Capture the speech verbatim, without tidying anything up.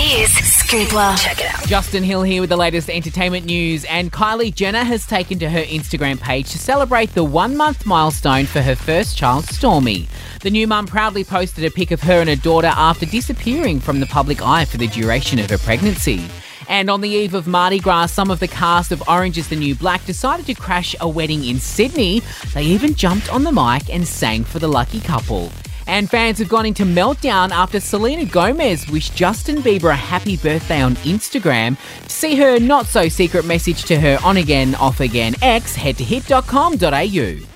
is Scoopla. Check it out. Justin Hill here with the latest entertainment news, and Kylie Jenner has taken to her Instagram page to celebrate the one-month milestone for her first child, Stormy. The new mum proudly posted a pic of her and her daughter after disappearing from the public eye for the duration of her pregnancy. And on the eve of Mardi Gras, some of the cast of Orange Is The New Black decided to crash a wedding in Sydney. They even jumped on the mic and sang for the lucky couple. And fans have gone into meltdown after Selena Gomez wished Justin Bieber a happy birthday on Instagram. To see her not-so-secret message to her on-again, off-again ex, head to hit dot com dot a u.